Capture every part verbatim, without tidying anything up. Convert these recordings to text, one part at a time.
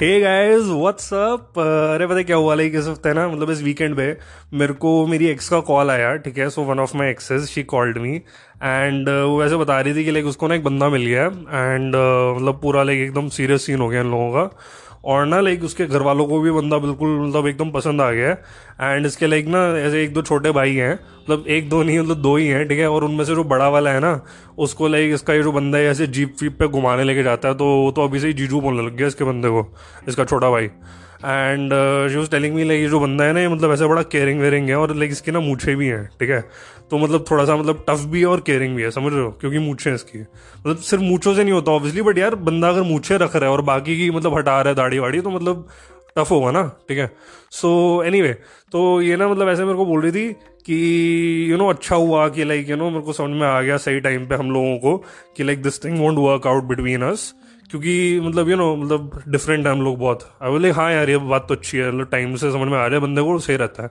Hey guys what's up. अरे पता क्या हुआ, लाइक इस हफ्ते ना मतलब इस वीकेंड पे मेरे को मेरी एक्स का कॉल आया, ठीक है। So one of my exes she called me and वो ऐसे बता रही थी कि लाइक उसको ना एक बंदा मिल गया एंड uh, मतलब पूरा लाइक एकदम सीरियस सीन हो गया इन लोगों का। और ना लाइक उसके घर वालों को भी बंदा बिल्कुल मतलब एकदम पसंद आ गया है। एंड इसके लाइक ना ऐसे एक दो छोटे भाई हैं, मतलब एक दो नहीं मतलब दो ही हैं, ठीक है। और उनमें से जो बड़ा वाला है ना उसको लाइक इसका ये जो बंदा है ऐसे जीप वीप पे घुमाने लेके जाता है, तो तो अभी से ही जीजू बोलने लग गया इसके बंदे को, इसका छोटा भाई। And she was telling me like ये जो बंदा है ना ये मतलब ऐसा बड़ा केयरिंग वेयरिंग है और लाइक इसकी ना मूछें भी हैं, ठीक है। तो मतलब थोड़ा सा मतलब टफ भी है और केयरिंग भी है, समझ रहे हो, क्योंकि मूछें इसकी मतलब सिर्फ मूछों से नहीं होता ऑब्वियसली, बट यार बंदा अगर मूछें रख रहा है और बाकी की मतलब हटा रहा है दाढ़ी वाड़ी तो मतलब टफ होगा ना, ठीक है। सो एनीवे तो ये ना मतलब ऐसे मेरे को बोल रही थी कि यू नो अच्छा हुआ कि लाइक यू नो मेरे को समझ में आ गया सही टाइम पे हम लोगों को कि like this thing won't work out between us, क्योंकि मतलब यू नो मतलब डिफरेंट है हम लोग बहुत। आई बोले हाँ यार ये बात तो अच्छी है, मतलब टाइम से समझ में आ रहा है बंदे को, सही रहता है।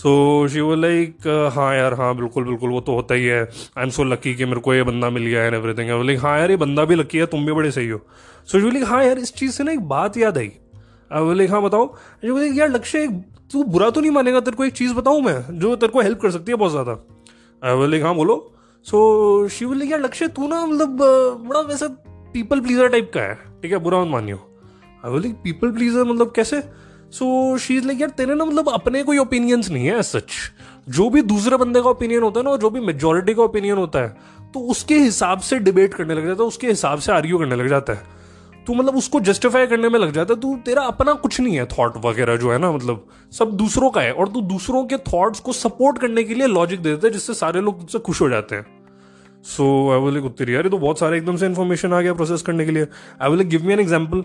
सो शी वाज लाइक हाँ यार हाँ बिल्कुल बिल्कुल वो तो होता ही है, आई एम सो लकी कि मेरे को ये बंदा मिल गया and everything. I was like हाँ यार ये बंदा भी लकी है, तुम भी बड़े सही हो। सो शी वाज लाइक हाँ यार इस चीज़ से ना एक बात याद आई। आई वाज लाइक हाँ बताओ। शी वाज लाइक यार लक्ष्य तू बुरा तो नहीं मानेगा, तेरे को एक चीज़ बताऊँ मैं जो तेरे को हेल्प कर सकती है बहुत ज़्यादा। आई वाज लाइक हाँ बोलो। सो शी वाज लाइक यार लक्ष्य तू ना मतलब बड़ा वैसा पीपल प्लीजर टाइप का है, ठीक है, बुरा मत मानियो। I was like people pleaser मतलब कैसे? सो शी इज लाइक यार तेरे ना मतलब अपने कोई ओपिनियंस नहीं है सच, जो भी दूसरे बंदे का ओपिनियन होता है ना और जो भी मेजोरिटी का ओपिनियन होता है तो उसके हिसाब से डिबेट करने लग जाता है, उसके हिसाब से आर्ग्यू करने लग जाता है, तू मतलब उसको जस्टिफाई करने में लग जाता है। तू तेरा अपना कुछ नहीं है, थॉट वगैरह जो है ना मतलब सब दूसरों का है और तू दूसरों के थॉट्स को सपोर्ट करने के लिए लॉजिक दे देता है जिससे सारे लोग तुझसे खुश हो जाते हैं। सो आई वाज लाइक उत्तरी यार ये तो बहुत सारे एकदम से इन्फॉर्मेशन आ गया प्रोसेस करने के लिए। I was like give me an example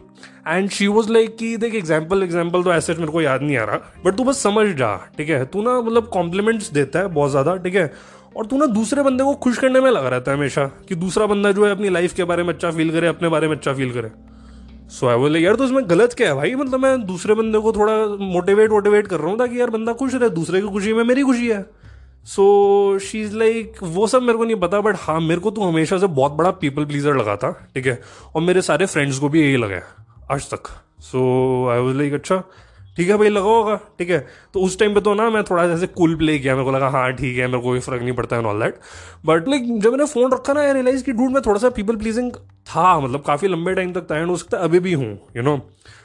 and she was like कि देख एग्जांपल एग्जांपल तो ऐसे मेरे को याद नहीं आ रहा, बट तू बस समझ जा, ठीक है। तू ना मतलब कॉम्प्लीमेंट्स देता है बहुत ज़्यादा, ठीक है, और तू ना दूसरे बंदे को खुश करने में लगा रहता है हमेशा कि दूसरा बंदा जो है अपनी लाइफ के बारे में अच्छा फील करे, अपने बारे में अच्छा फील करे। सो आई वाज लाइक यार तो इसमें गलत क्या है भाई, मतलब मैं दूसरे बंदे को थोड़ा मोटिवेट मोटिवेट कर रहा हूँ ताकि यार बंदा खुश रहे, दूसरे की खुशी में मेरी खुशी है। सो शी इज़ लाइक वो सब मेरे को नहीं पता, बट हाँ मेरे को तो हमेशा से बहुत बड़ा पीपल प्लीजर लगा था, ठीक है, और मेरे सारे फ्रेंड्स को भी यही लगा है आज तक। सो आई वाज लाइक अच्छा ठीक है भाई लगा होगा, ठीक है। तो उस टाइम पे तो ना मैं थोड़ा जैसे कूल प्ले किया, मेरे को लगा हाँ ठीक है मेरे को कोई फ़र्क नहीं पड़ता है and all that, but like जब मैंने फ़ोन रखा ना आई रियलाइज़ कि डूड मैं थोड़ा सा पीपल प्लीजिंग था, मतलब काफ़ी लंबे टाइम तक था एंड हो सकता है अभी भी हूँ, यू नो।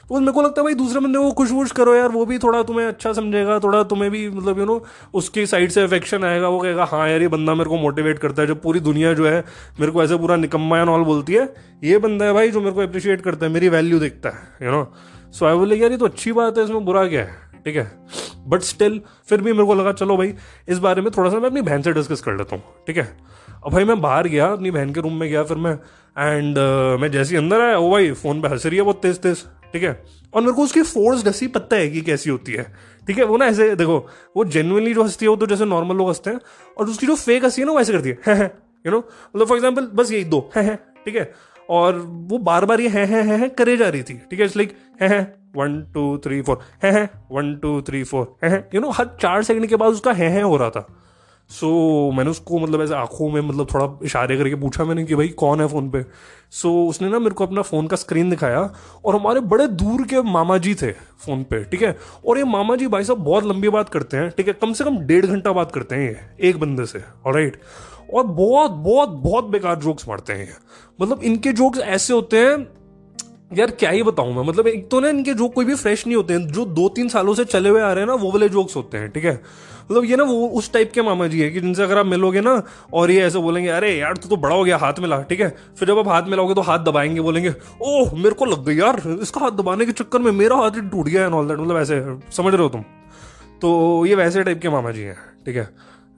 तो मेरे को लगता है भाई दूसरे बंदे को खुश वुश करो यार, वो भी थोड़ा तुम्हें अच्छा समझेगा, थोड़ा तुम्हें भी मतलब यू नो उसकी साइड से अफेक्शन आएगा, वो कहेगा हाँ यार ये बंदा मेरे को मोटिवेट करता है। जब पूरी दुनिया जो है मेरे को ऐसे पूरा निकम्मा एंड ऑल बोलती है, ये बंदा है भाई जो मेरे को अप्रिशिएट करता है, मेरी वैल्यू देखता है, यू नो। सो आई बोले यार ये तो अच्छी बात है, इसमें बुरा क्या है, ठीक है। बट स्टिल फिर भी मेरे को लगा चलो भाई इस बारे में थोड़ा सा मैं अपनी बहन से डिस्कस कर लेता हूँ, ठीक है। अब भाई मैं बाहर गया, अपनी बहन के रूम में गया, फिर मैं एंड uh, मैं जैसे अंदर आया वो भाई फ़ोन पे हंस रही है बहुत तेज़ तेज़, ठीक है। और मेरे को उसकी फोर्स हंसी पता है कि कैसी होती है, ठीक है। वो ना ऐसे देखो वो जेन्युइनली जो हंसती है वो तो जैसे नॉर्मल लोग हंसते हैं, और उसकी जो फेक हंसी है ना वो ऐसे करती है, यू नो, मतलब फॉर एग्जाम्पल बस यही दो है, ठीक है। और वो बार बार ये है है है है करे जा रही थी, ठीक है। इट्स लाइक है है वन टू थ्री फोर है है वन टू थ्री फोर है है, यू नो, हर चार सेकंड के बाद उसका है है हो रहा था। सो so, मैंने उसको मतलब ऐसे आंखों में मतलब थोड़ा इशारे करके पूछा मैंने कि भाई कौन है फ़ोन पे। सो so, उसने ना मेरे को अपना फ़ोन का स्क्रीन दिखाया और हमारे बड़े दूर के मामा जी थे फ़ोन पे, ठीक है। और ये मामा जी भाई साहब बहुत लंबी बात करते हैं, ठीक है, कम से कम डेढ़ घंटा बात करते हैं ये एक बंदे से, ऑलराइट। और बहुत बहुत बहुत बेकार जोक्स मारते हैं, मतलब इनके जोक्स ऐसे होते हैं यार क्या ही बताऊं मैं, मतलब एक तो ना इनके जोक कोई भी फ्रेश नहीं होते हैं, जो दो तीन सालों से चले हुए आ रहे हैं ना वो वाले जोक्स होते हैं, ठीक है। मतलब ये ना वो उस टाइप के मामा जी है कि जिनसे अगर आप मिलोगे ना और ये ऐसे बोलेंगे अरे यार तू तो बड़ा हो गया हाथ मिला, ठीक है। फिर जब आप हाथ मिलाओगे तो हाथ दबाएंगे, बोलेंगे ओह मेरे को लग गई यार, इसका हाथ दबाने के चक्कर में मेरा हाथ टूट गया एंड ऑल दैट, मतलब ऐसे समझ रहे हो तुम। तो ये वैसे टाइप के मामा जी हैं, ठीक है।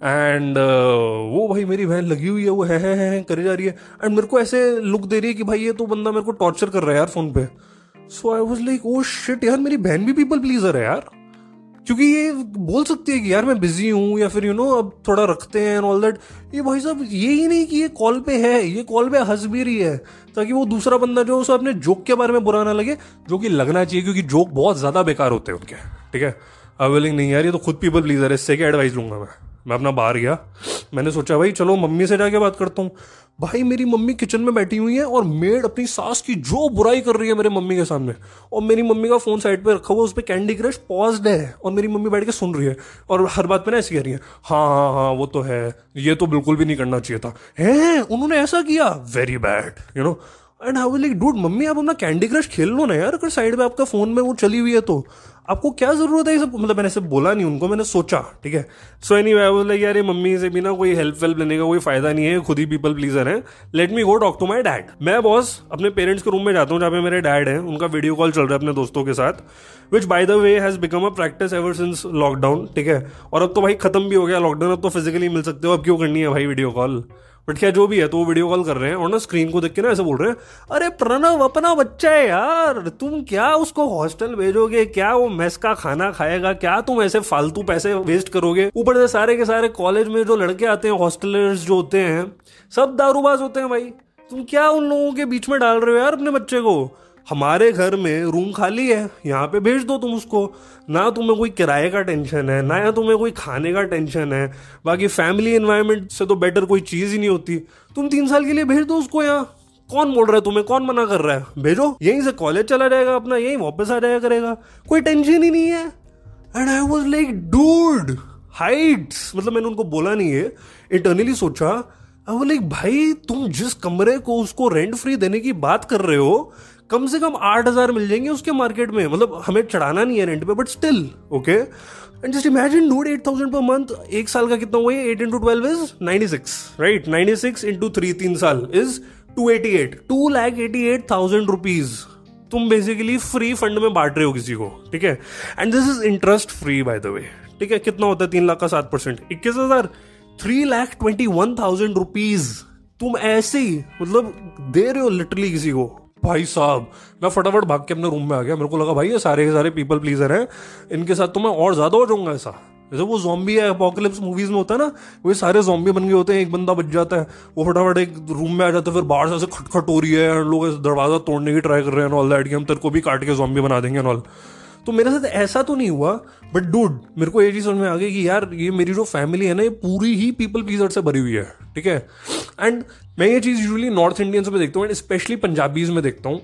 एंड uh, वो भाई मेरी बहन लगी हुई है, वो है है है करे जा रही है एंड मेरे को ऐसे लुक दे रही है कि भाई ये तो बंदा मेरे को टॉर्चर कर रहा है यार फ़ोन पे। So I was like oh shit यार मेरी बहन भी पीपल प्लीजर है यार, क्योंकि ये बोल सकती है कि यार मैं बिजी हूँ या फिर यू you नो know, अब थोड़ा रखते हैं एंड ऑल दैट। ये भाई साहब ये ही नहीं कि ये कॉल पे है, ये कॉल पे हंस भी रही है ताकि वो दूसरा बंदा जो है उसे अपने जोक के बारे में बुरा ना लगे, जो कि लगना चाहिए क्योंकि जोक बहुत ज़्यादा बेकार होते हैं उनके, ठीक है। आई वाज लाइक नहीं यार ये तो खुद पीपल प्लीजर है, इससे क्या एडवाइस लूंगा मैं। मैं अपना बाहर गया, मैंने सोचा भाई चलो मम्मी से जाके बात करता हूँ। भाई मेरी मम्मी किचन में बैठी हुई है और मेड अपनी सास की जो बुराई कर रही है मेरे मम्मी के सामने, और मेरी मम्मी का फोन साइड पे रखा हुआ है, उस पर कैंडी क्रश पॉज्ड है और मेरी मम्मी बैठ के सुन रही है और हर बात पे ना ऐसी कह रही है, हाँ हाँ हाँ वो तो है, ये तो बिल्कुल भी नहीं करना चाहिए था, है उन्होंने ऐसा किया, very bad you know. And how like dude, mummy आप अपना कैंडी क्रश खेल लो ना यार, अगर साइड में आपका फोन में वो चली हुई है तो आपको क्या जरूरत है ये सब। मतलब मैंने ऐसे बोला नहीं उनको, मैंने सोचा ठीक है। So anyway I was like यार ये मम्मी से भी ना कोई हेल्प वेल्प लेने का कोई फायदा नहीं है, खुद ही पीपल प्लीजर है, let me go talk to my dad. मैं बॉस अपने पेरेंट्स के रूम में जाता हूँ जहाँ पे मेरे डैड है, उनका वीडियो कॉल चल रहा है अपने दोस्तों के साथ, which by the way has become a practice ever since lockdown ठीक है। और अब तो भाई खत्म भी हो गया लॉकडाउन, अब तो फिजिकली मिल सकते हो, अब क्यों करनी है भाई वीडियो कॉल। बट क्या जो भी है तो वो वीडियो कॉल कर रहे हैं और ना स्क्रीन को देख के ना ऐसे बोल रहे हैं, अरे प्रणव अपना बच्चा है यार, तुम क्या उसको हॉस्टल भेजोगे, क्या वो मेस का खाना खाएगा, क्या तुम ऐसे फालतू पैसे वेस्ट करोगे। ऊपर से सारे के सारे कॉलेज में जो लड़के आते हैं हॉस्टलर्स जो होते हैं सब दारूबाज होते हैं भाई, तुम क्या उन लोगों के बीच में डाल रहे हो यार अपने बच्चे को। हमारे घर में रूम खाली है, यहाँ पे भेज दो तुम उसको, ना तुम्हें कोई किराए का टेंशन है ना या तुम्हें कोई खाने का टेंशन है, बाकी फैमिली एनवायरनमेंट से तो बेटर कोई चीज़ ही नहीं होती। तुम तीन साल के लिए भेज दो उसको, यहाँ कौन बोल रहा है तुम्हें, कौन मना कर रहा है, भेजो, यहीं से कॉलेज चला जाएगा अपना, यहीं वापस आ जाया करेगा, कोई टेंशन ही नहीं है। And I was like dude heights, मतलब मैंने उनको बोला नहीं है, इंटरनली सोचा, आई वॉज लाइक भाई तुम जिस कमरे को उसको रेंट फ्री देने की बात कर रहे हो कम से कम आठ हज़ार मिल जाएंगे उसके मार्केट में, मतलब हमें चढ़ाना नहीं है रेंट पे but still okay. And just imagine dude eight thousand per month, एक साल का कितना हुआ है, eight into twelve is ninety six right, ninety six into three तीन साल is two eighty eight two lakh eighty eight thousand rupees तुम basically free fund में बांट रहे हो किसी को ठीक है। And this is interest free by the way ठीक है। कितना होता है तीन लाख का सात परसेंट इक्कीस हज़ार three lakh twenty one thousand rupees तुम ऐसे ही मतलब दे रहे हो लिटरली किसी को। भाई साहब मैं फटाफट भाग के अपने रूम में आ गया, मेरे को लगा भाई ये सारे के सारे पीपल प्लीजर हैं, इनके साथ तो मैं और ज़्यादा हो जाऊंगा ऐसा, जैसे वो जॉम्बी है अपोकलिप्स मूवीज़ में होता है ना, वो सारे जॉम्बी बन गए होते हैं, एक बंदा बच जाता है, वो फटाफट एक रूम में आ जाता है, फिर बाहर से ऐसे खटखट हो रही है, लोग ऐसे दरवाज़ा तोड़ने की ट्राई कर रहे हैं ऑल दैट कि हम तेरे को भी काट के जॉम्बी बना देंगे ऑल। तो मेरे साथ ऐसा तो नहीं हुआ बट डूड मेरे को ये चीज़ समझ में आ गई कि यार ये मेरी जो फैमिली है ना ये पूरी ही पीपल प्लीजर से भरी हुई है ठीक है। एंड मैं ये चीज़ यूजुअली नॉर्थ इंडियंस में देखता हूँ एंड स्पेशली पंजाबीज़ में देखता हूँ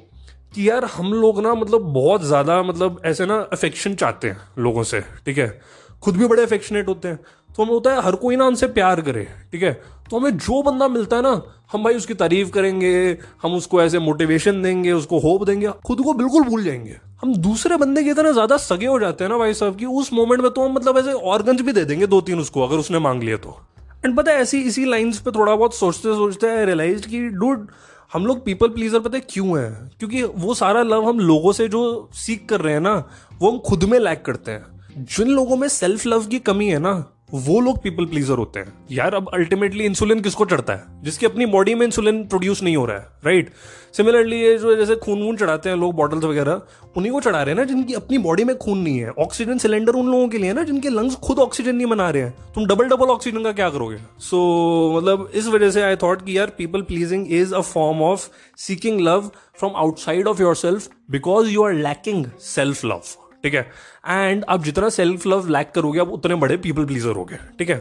कि यार हम लोग ना मतलब बहुत ज़्यादा मतलब ऐसे ना अफेक्शन चाहते हैं लोगों से ठीक है, खुद भी बड़े अफेक्शनेट होते हैं, तो हमें होता है हर कोई ना हमसे प्यार करे ठीक है। तो हमें जो बंदा मिलता है ना हम भाई उसकी तारीफ करेंगे, हम उसको ऐसे मोटिवेशन देंगे, उसको होप देंगे, खुद को बिल्कुल भूल जाएंगे। हम दूसरे बंदे के इतना ज़्यादा सगे हो जाते हैं ना भाई साहब कि उस मोमेंट में तो हम मतलब ऐसे ऑर्गन्स भी दे देंगे दो तीन उसको अगर उसने मांग लिया तो। एंड पता है ऐसी इसी लाइंस पे थोड़ा बहुत सोचते सोचते आई रियलाइज कि डूड हम लोग पीपल प्लीजर पता है क्यों है, क्योंकि वो सारा लव हम लोगों से जो सीख कर रहे हैं ना वो हम खुद में लैक करते हैं। जिन लोगों में सेल्फ लव की कमी है ना वो लोग पीपल प्लीजर होते हैं यार। अब अल्टीमेटली इंसुलिन किसको चढ़ता है, जिसकी अपनी बॉडी में इंसुलिन प्रोड्यूस नहीं हो रहा है राइट। सिमिलरली ये जो जैसे खून वून चढ़ाते हैं लोग बॉटल्स वगैरह उन्हीं को चढ़ा रहे हैं ना जिनकी अपनी बॉडी में खून नहीं है। ऑक्सीजन सिलेंडर उन लोगों के लिए है ना जिनके लंग्स खुद ऑक्सीजन नहीं बना रहे हैं, तुम डबल डबल ऑक्सीजन का क्या करोगे। सो so, मतलब इस वजह से आई थॉट कि यार people pleasing is a form of seeking love from outside of your self because you are lacking self love ठीक है। एंड आप जितना सेल्फ लव लैक करोगे आप उतने बड़े पीपल प्लीजर होगे ठीक है।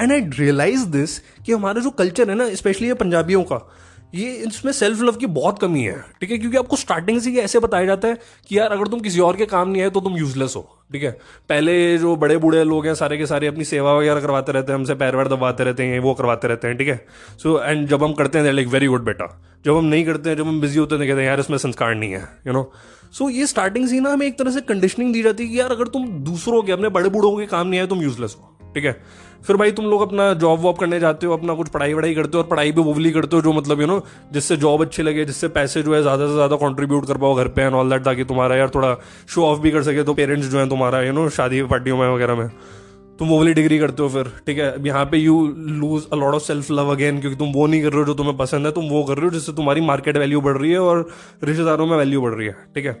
एंड आई रियलाइज दिस कि हमारा जो कल्चर है ना स्पेशली ये पंजाबियों का ये इसमें सेल्फ लव की बहुत कमी है ठीक है, क्योंकि आपको स्टार्टिंग से ये ऐसे बताया जाता है कि यार अगर तुम किसी और के काम नहीं आए तो तुम यूजलेस हो ठीक है। पहले जो बड़े बूढ़े लोग हैं सारे के सारे अपनी सेवा वगैरह करवाते रहते हैं, हमसे पैर वैर दबाते रहते हैं, वो करवाते रहते हैं ठीक है। सो एंड जब हम करते हैं लाइक वेरी गुड बेटा, जब हम नहीं करते हैं, जब हम बिजी होते हैं कहते हैं यार इसमें संस्कार नहीं है यू नो। सो ये स्टार्टिंग से ना हमें एक तरह से कंडीशनिंग दी जाती है कि यार अगर तुम दूसरों के अपने बड़े बूढ़ों के काम नहीं आए तुम यूजलेस हो ठीक है। फिर भाई तुम लोग अपना जॉब वॉब करने जाते हो, अपना कुछ पढ़ाई वढ़ाई करते हो और पढ़ाई भी वोवली करते हो जो मतलब यू नो जिससे जॉब अच्छी लगे, जिससे पैसे जो है ज़्यादा से ज़्यादा कंट्रीब्यूट कर पाओ घर पे एंड ऑल दैट, ताकि तुम्हारा यार थोड़ा शो ऑफ भी कर सके तो पेरेंट्स जो है तुम्हारा यू नो शादी पार्टियों में वगैरह में तुम वोवली डिग्री करते हो फिर ठीक है। यहाँ पे you lose a lot of self love again, क्योंकि तुम वो नहीं कर रहे हो जो तुम्हें पसंद है, तुम वो कर रहे हो जिससे तुम्हारी मार्केट वैल्यू बढ़ रही है और रिश्तेदारों में वैल्यू बढ़ रही है ठीक है।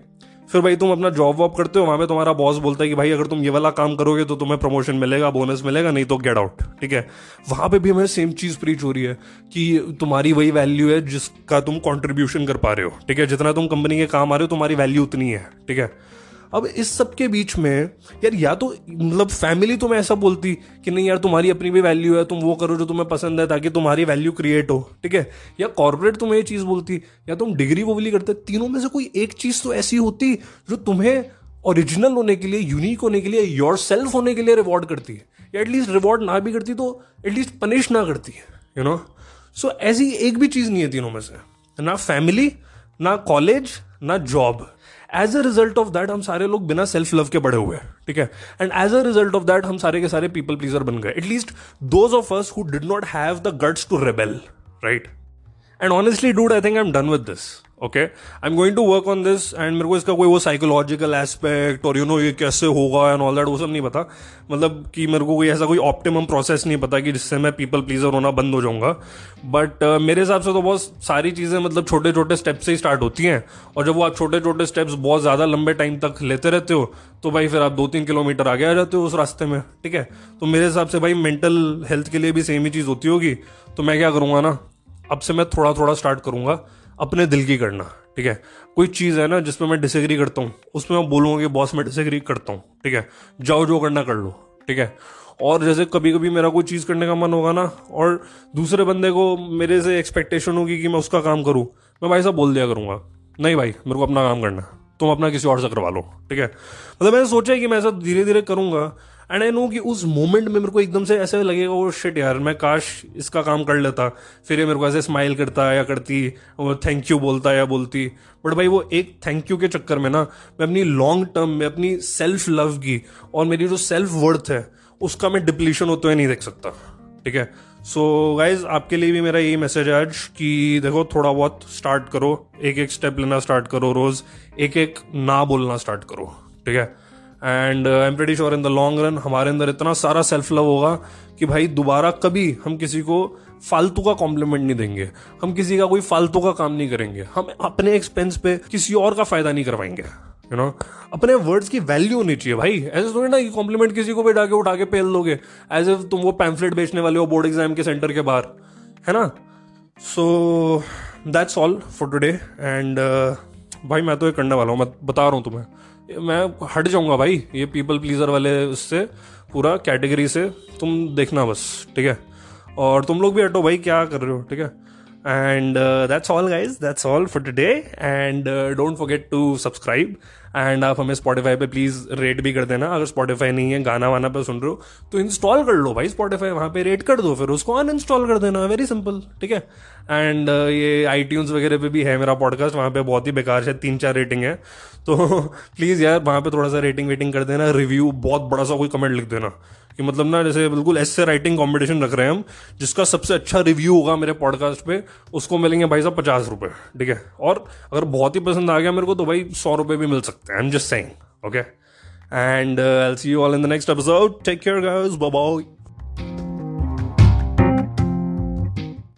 फिर भाई तुम अपना जॉब वॉब करते हो, वहाँ पे तुम्हारा बॉस बोलता है कि भाई अगर तुम ये वाला काम करोगे तो तुम्हें प्रमोशन मिलेगा, बोनस मिलेगा, नहीं तो गेट आउट ठीक है। वहाँ पे भी हमें सेम चीज़ प्रीच हो रही है कि तुम्हारी वही वैल्यू है जिसका तुम कंट्रीब्यूशन कर पा रहे हो ठीक है, जितना तुम कंपनी के काम आ रहे हो तुम्हारी वैल्यू उतनी है ठीक है। अब इस सब के बीच में यार या तो मतलब फैमिली तुम्हें ऐसा बोलती कि नहीं यार तुम्हारी अपनी भी वैल्यू है, तुम वो करो जो तुम्हें पसंद है ताकि तुम्हारी वैल्यू क्रिएट हो, ठीक है, या कॉर्पोरेट तुम्हें ये चीज़ बोलती, या तुम डिग्री वो वाली करते। तीनों में से कोई एक चीज़ तो ऐसी होती जो तुम्हें ओरिजिनल होने के लिए, यूनिक होने के लिए, योर सेल्फ होने के लिए रिवॉर्ड करती है, या एटलीस्ट रिवॉर्ड ना भी करती तो एटलीस्ट पनिश ना करती है, यू नो। सो ऐसी एक भी चीज़ नहीं है तीनों में से, ना फैमिली, ना कॉलेज, ना job. As a result of that हम सारे लोग बिना सेल्फ लव के बढ़े हुए हैं, ठीक है, and as a result of that हम सारे के सारे पीपल प्लीजर बन गए, at least those of us who did not have the guts to rebel, right. And honestly dude I think I am done with this, okay, I am going to work on this, and मेरे को इसका कोई वो psychological aspect और you know ये कैसे होगा and all that वो सब नहीं पता, मतलब कि मेरे को कोई ऐसा कोई ऑप्टिमम प्रोसेस नहीं पता कि जिससे मैं पीपल प्लीजर होना बंद हो जाऊंगा, बट uh, मेरे हिसाब से तो बहुत सारी चीज़ें मतलब छोटे छोटे स्टेप्स से ही स्टार्ट होती हैं, और जब वो आप छोटे छोटे स्टेप्स बहुत ज़्यादा लंबे टाइम तक लेते रहते हो तो भाई फिर आप दो तीन किलोमीटर आगे आ जाते हो उस रास्ते में, ठीक है। तो मेरे हिसाब से भाई मेंटल हेल्थ के लिए भी सेम ही चीज़ होती होगी, तो मैं क्या करूँगा ना, अब से मैं थोड़ा थोड़ा स्टार्ट करूँगा अपने दिल की करना, ठीक है। कोई चीज़ है ना जिसमें मैं डिसएग्री करता हूँ उसमें मैं बोलूँगा कि बॉस मैं डिसएग्री करता हूँ, ठीक है, जाओ जो करना कर लो, ठीक है। और जैसे कभी कभी मेरा कोई चीज़ करने का मन होगा ना और दूसरे बंदे को मेरे से एक्सपेक्टेशन होगी कि मैं उसका काम करूँ, मैं भाई साहब बोल दिया करूँगा नहीं भाई मेरे को अपना काम करना, तुम अपना किसी और से करवा लो, ठीक है। मतलब मैंने सोचा है कि मैं ऐसा धीरे धीरे करूँगा, एंड आई नो कि उस मोमेंट में मेरे को एकदम से ऐसे लगेगा वो शिट यार मैं काश इसका काम कर लेता, फिर ये मेरे को ऐसे स्माइल करता या करती, थैंक यू बोलता या बोलती, बट भाई वो एक थैंक यू के चक्कर में ना मैं अपनी लॉन्ग टर्म में अपनी सेल्फ लव की और मेरी जो सेल्फ वर्थ है उसका मैं डिप्लीशन होते हुए नहीं देख सकता, ठीक है। सो गाइज आपके लिए भी मेरा यही मैसेज है आज कि देखो थोड़ा बहुत स्टार्ट करो, एक एक स्टेप लेना स्टार्ट करो, रोज़ एक एक ना बोलना स्टार्ट करो, ठीक है। And I am pretty sure in the long run हमारे अंदर इतना सारा सेल्फ लव होगा कि भाई दोबारा कभी हम किसी को फालतू का कॉम्प्लीमेंट नहीं देंगे, हम किसी का कोई फालतू का काम नहीं करेंगे, हम अपने एक्सपेंस पे किसी और का फायदा नहीं करवाएंगे, यू नो। अपने वर्ड्स की वैल्यू होनी चाहिए भाई, ऐसे थोड़ी ना कि कॉम्प्लीमेंट किसी को भी डाके उठा के पेल दोगे एज इफ तुम वो पैम्फलेट बेचने वाले हो बोर्ड एग्जाम के सेंटर के बाहर, है ना। So that's all for today, and भाई मैं तो ये करने वाला हूँ, मैं बता रहा हूँ तुम्हें, मैं हट जाऊंगा भाई ये पीपल प्लीजर वाले उससे पूरा कैटेगरी से, तुम देखना बस, ठीक है, और तुम लोग भी हटो भाई क्या कर रहे हो, ठीक है। And that's all guys, that's all for today, and don't forget to subscribe, and आप हमें स्पॉटिफाई पे प्लीज़ रेट भी कर देना, अगर स्पॉटिफाई नहीं है गाना वाना पे सुन रहे हो तो इंस्टॉल कर लो भाई स्पॉटिफाई, वहाँ पे रेट कर दो फिर उसको अनइंस्टॉल कर देना, वेरी सिंपल, ठीक है। एंड uh, ये आईट्यून्स वगैरह पे भी है मेरा पॉडकास्ट, वहाँ पे बहुत ही बेकार है, तीन चार रेटिंग है, तो प्लीज़ यार वहाँ पे थोड़ा सा रेटिंग वेटिंग कर देना, रिव्यू बहुत बड़ा सा कोई कमेंट लिख देना कि मतलब ना जैसे बिल्कुल ऐसे राइटिंग कॉम्पिटिशन रख रहे हैं हम, जिसका सबसे अच्छा रिव्यू होगा मेरे पॉडकास्ट पे उसको मिलेंगे भाई साहब पचास रुपये, ठीक है, और अगर बहुत ही पसंद आ गया मेरे को तो भाई सौ रुपये भी मिल सकते हैं, I am just saying, okay. And I will see you all in the next episode, take care guys, bye bye.